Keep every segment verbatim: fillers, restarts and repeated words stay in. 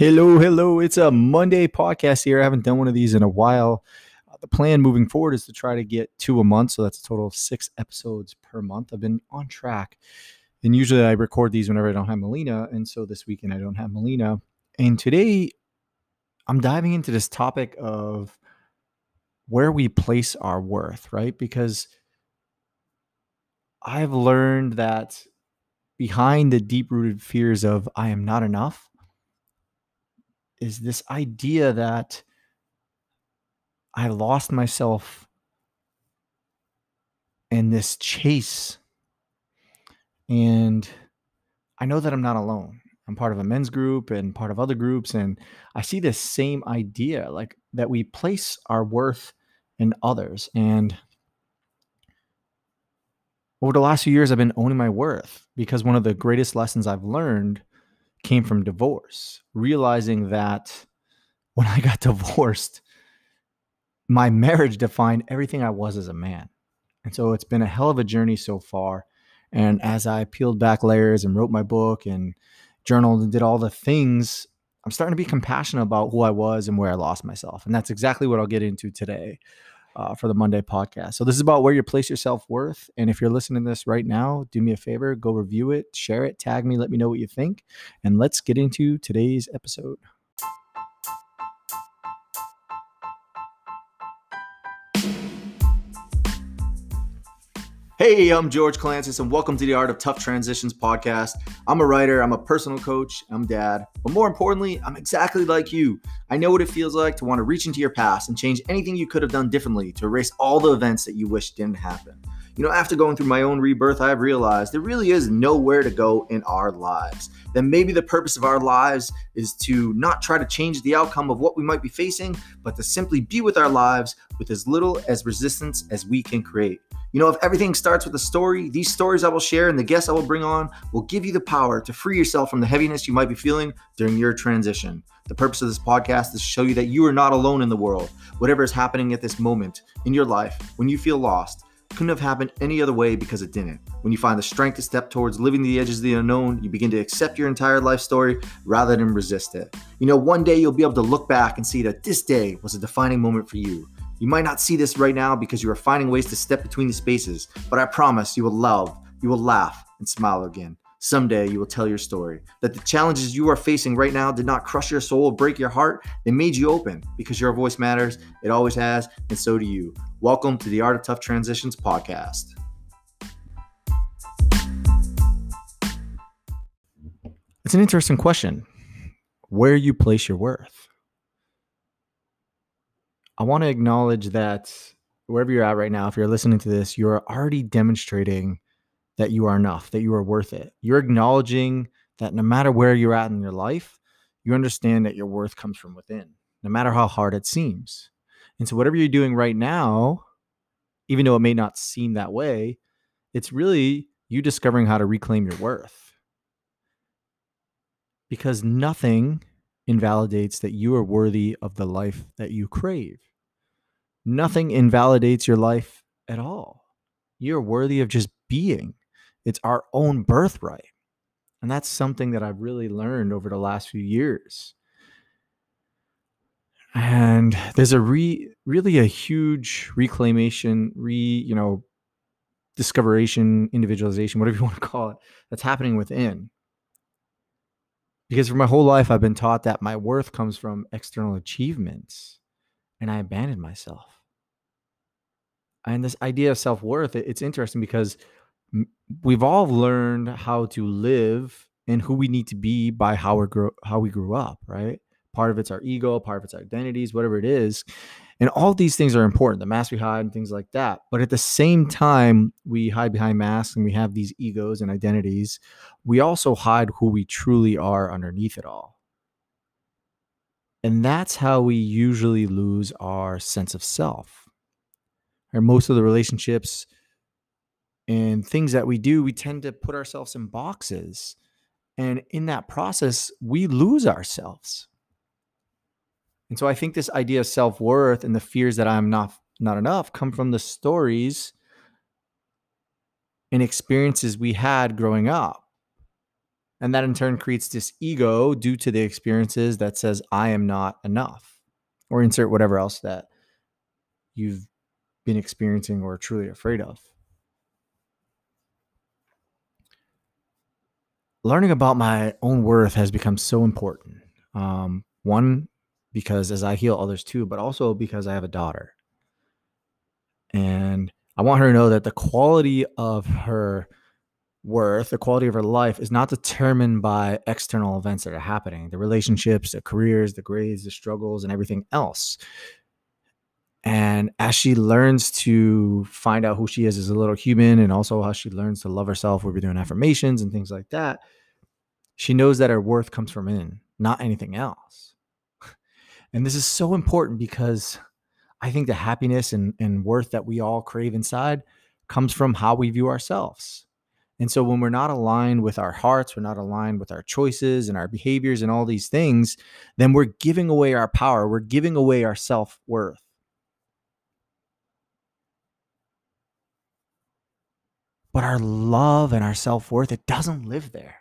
Hello, hello. It's a Monday podcast here. I haven't done one of these in a while. Uh, the plan moving forward is to try to get two a month. So that's a total of six episodes per month. I've been on track. And usually I record these whenever I don't have Melina. And so this weekend I don't have Melina. And today I'm diving into this topic of where we place our worth, right? Because I've learned that behind the deep-rooted fears of I am not enough, is this idea that I lost myself in this chase. And I know that I'm not alone. I'm part of a men's group and part of other groups. And I see this same idea, like that we place our worth in others. And over the last few years, I've been owning my worth because one of the greatest lessons I've learned came from divorce, realizing that when I got divorced, my marriage defined everything I was as a man. And so it's been a hell of a journey so far. And as I peeled back layers and wrote my book and journaled and did all the things, I'm starting to be compassionate about who I was and where I lost myself. And that's exactly what I'll get into today uh, for the Monday podcast. So this is about where you place your self-worth. And if you're listening to this right now, do me a favor, go review it, share it, tag me, let me know what you think. And let's get into today's episode. Hey, I'm George Colantis, and welcome to the Art of Tough Transitions podcast. I'm a writer, I'm a personal coach, I'm dad, but more importantly, I'm exactly like you. I know what it feels like to want to reach into your past and change anything you could have done differently to erase all the events that you wish didn't happen. You know, after going through my own rebirth, I've realized there really is nowhere to go in our lives. Then maybe the purpose of our lives is to not try to change the outcome of what we might be facing, but to simply be with our lives with as little as resistance as we can create. You know, if everything starts with a story, these stories I will share and the guests I will bring on will give you the power to free yourself from the heaviness you might be feeling during your transition. The purpose of this podcast is to show you that you are not alone in the world. Whatever is happening at this moment in your life, when you feel lost, couldn't have happened any other way because it didn't. When you find the strength to step towards living the edges of the unknown, you begin to accept your entire life story rather than resist it. You know, one day you'll be able to look back and see that this day was a defining moment for you. You might not see this right now because you are finding ways to step between the spaces, but I promise you will love, you will laugh, and smile again. Someday you will tell your story, that the challenges you are facing right now did not crush your soul, break your heart. They made you open because your voice matters. It always has, and so do you. Welcome to the Art of Tough Transitions podcast. It's an interesting question, where you place your worth. I want to acknowledge that wherever you're at right now, if you're listening to this, you're already demonstrating that you are enough, that you are worth it. You're acknowledging that no matter where you're at in your life, you understand that your worth comes from within, no matter how hard it seems. And so whatever you're doing right now, even though it may not seem that way, it's really you discovering how to reclaim your worth. Because nothing invalidates that you are worthy of the life that you crave. Nothing invalidates your life at all. You're worthy of just being. It's our own birthright. And that's something that I've really learned over the last few years. And there's a re, really a huge reclamation, re, you know, discoveration, individualization, whatever you want to call it, that's happening within. Because for my whole life, I've been taught that my worth comes from external achievements, and I abandoned myself. And this idea of self-worth, it's interesting because we've all learned how to live and who we need to be by how we grew, how we grew up, right? Part of it's our ego, part of it's our identities, whatever it is. And all these things are important, the masks we hide and things like that. But at the same time, we hide behind masks and we have these egos and identities. We also hide who we truly are underneath it all. And that's how we usually lose our sense of self. Or most of the relationships and things that we do, we tend to put ourselves in boxes. And in that process, we lose ourselves. And so I think this idea of self-worth and the fears that I'm not, not enough come from the stories and experiences we had growing up. And that in turn creates this ego due to the experiences that says, I am not enough, or insert whatever else that you've been experiencing or truly afraid of. Learning about my own worth has become so important. Um, one, because as I heal others too, but also because I have a daughter. And I want her to know that the quality of her worth, the quality of her life is not determined by external events that are happening, the relationships, the careers, the grades, the struggles, and everything else. And as she learns to find out who she is as a little human, and also how she learns to love herself, we'll be doing affirmations and things like that, she knows that her worth comes from within, not anything else. And this is so important because I think the happiness and, and worth that we all crave inside comes from how we view ourselves. And so when we're not aligned with our hearts, we're not aligned with our choices and our behaviors and all these things, then we're giving away our power. We're giving away our self-worth. But our love and our self-worth, it doesn't live there.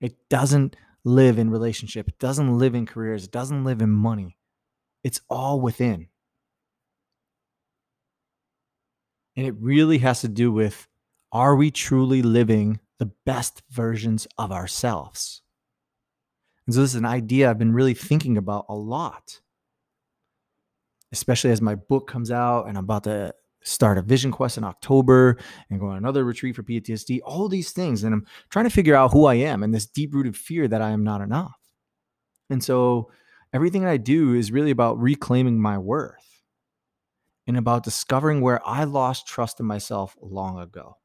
It doesn't live in relationship. It doesn't live in careers. It doesn't live in money. It's all within. And it really has to do with, are we truly living the best versions of ourselves? And so this is an idea I've been really thinking about a lot, especially as my book comes out and I'm about to start a vision quest in October and go on another retreat for P T S D, all these things. And I'm trying to figure out who I am and this deep-rooted fear that I am not enough. And so everything I do is really about reclaiming my worth and about discovering where I lost trust in myself long ago.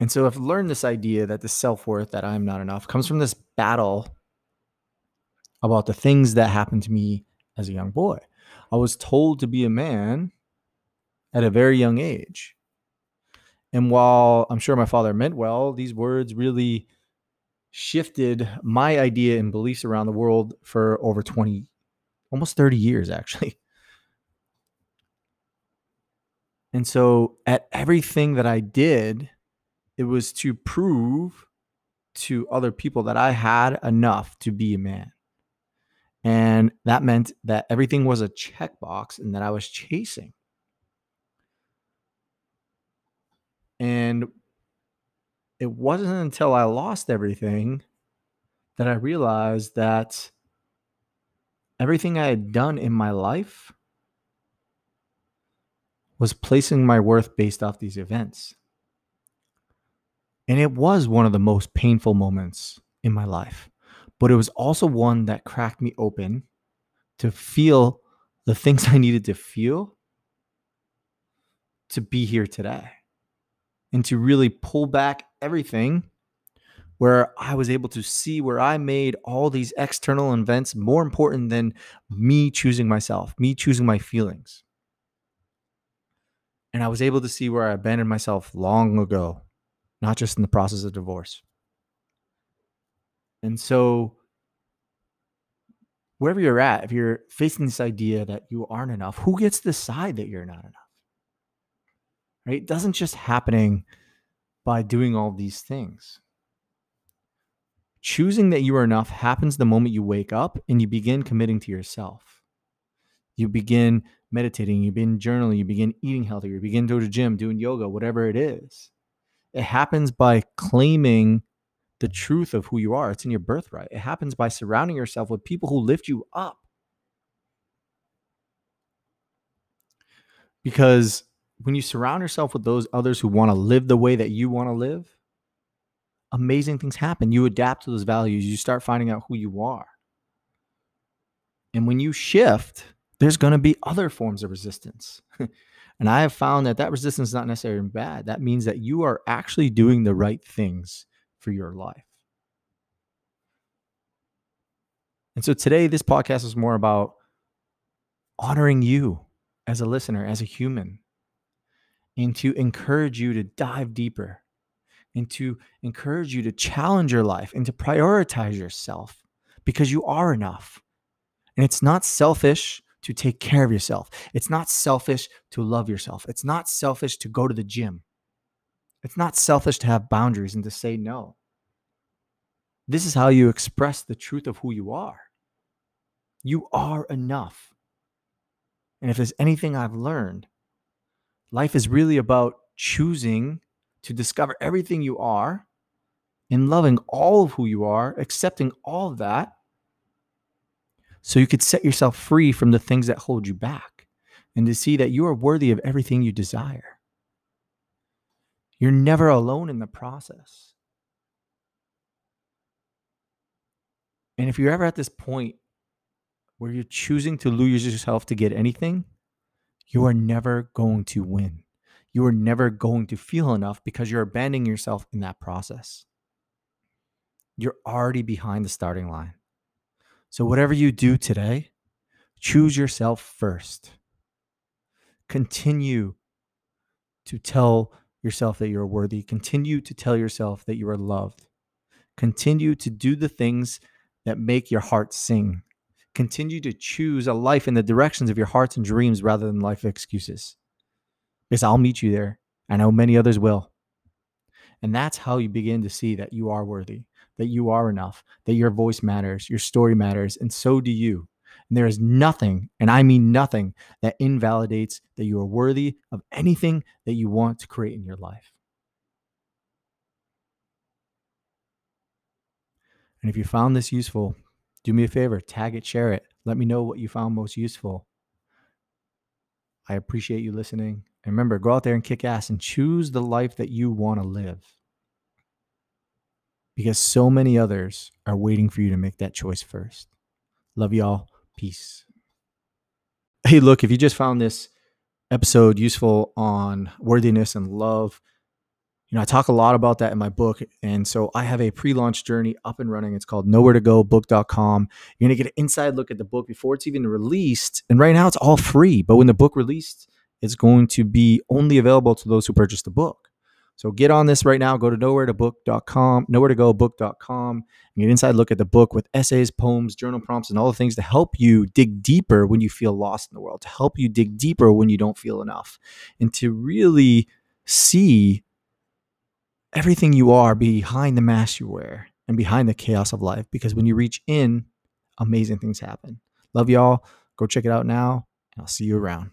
And so I've learned this idea that the self-worth, that I'm not enough, comes from this battle about the things that happened to me as a young boy. I was told to be a man at a very young age. And while I'm sure my father meant well, these words really shifted my idea and beliefs around the world for over twenty, almost thirty years, actually. And so at everything that I did, it was to prove to other people that I had enough to be a man. And that meant that everything was a checkbox and that I was chasing. And it wasn't until I lost everything that I realized that everything I had done in my life was placing my worth based off these events. And it was one of the most painful moments in my life, but it was also one that cracked me open to feel the things I needed to feel to be here today, and to really pull back everything, where I was able to see where I made all these external events more important than me choosing myself, me choosing my feelings. And I was able to see where I abandoned myself long ago, not just in the process of divorce. And so wherever you're at, if you're facing this idea that you aren't enough, who gets to decide that you're not enough? Right? It doesn't just happening by doing all these things. Choosing that you are enough happens the moment you wake up and you begin committing to yourself. You begin meditating, you begin journaling, you begin eating healthy, you begin to go to the gym, doing yoga, whatever it is. It happens by claiming the truth of who you are. It's in your birthright. It happens by surrounding yourself with people who lift you up. Because when you surround yourself with those others who want to live the way that you want to live, amazing things happen. You adapt to those values. You start finding out who you are. And when you shift, there's going to be other forms of resistance. And I have found that that resistance is not necessarily bad. That means that you are actually doing the right things for your life. And so today, this podcast is more about honoring you as a listener, as a human, and to encourage you to dive deeper, and to encourage you to challenge your life and to prioritize yourself, because you are enough. And it's not selfish to take care of yourself. It's not selfish to love yourself. It's not selfish to go to the gym. It's not selfish to have boundaries and to say no. This is how you express the truth of who you are. You are enough. And if there's anything I've learned, life is really about choosing to discover everything you are and loving all of who you are, accepting all of that, so you could set yourself free from the things that hold you back and to see that you are worthy of everything you desire. You're never alone in the process. And if you're ever at this point where you're choosing to lose yourself to get anything, you are never going to win. You are never going to feel enough because you're abandoning yourself in that process. You're already behind the starting line. So whatever you do today, choose yourself first. Continue to tell yourself that you're worthy. Continue to tell yourself that you are loved. Continue to do the things that make your heart sing. Continue to choose a life in the directions of your hearts and dreams rather than life excuses. Because I'll meet you there. I know many others will. And that's how you begin to see that you are worthy, that you are enough, that your voice matters, your story matters, and so do you. And there is nothing, and I mean nothing, that invalidates that you are worthy of anything that you want to create in your life. And if you found this useful, do me a favor, tag it, share it. Let me know what you found most useful. I appreciate you listening. And remember, go out there and kick ass and choose the life that you want to live. Because so many others are waiting for you to make that choice first. Love y'all. Peace. Hey, look, if you just found this episode useful on worthiness and love, you know, I talk a lot about that in my book. And so I have a pre-launch journey up and running. It's called nowhere to go book dot com. You're going to get an inside look at the book before it's even released. And right now it's all free. But when the book released, it's going to be only available to those who purchase the book. So get on this right now. Go to nowhere to book dot com, nowhere to go book dot com, and get an inside look at the book with essays, poems, journal prompts, and all the things to help you dig deeper when you feel lost in the world, to help you dig deeper when you don't feel enough, and to really see everything you are behind the mask you wear and behind the chaos of life. Because when you reach in, amazing things happen. Love y'all. Go check it out now, and I'll see you around.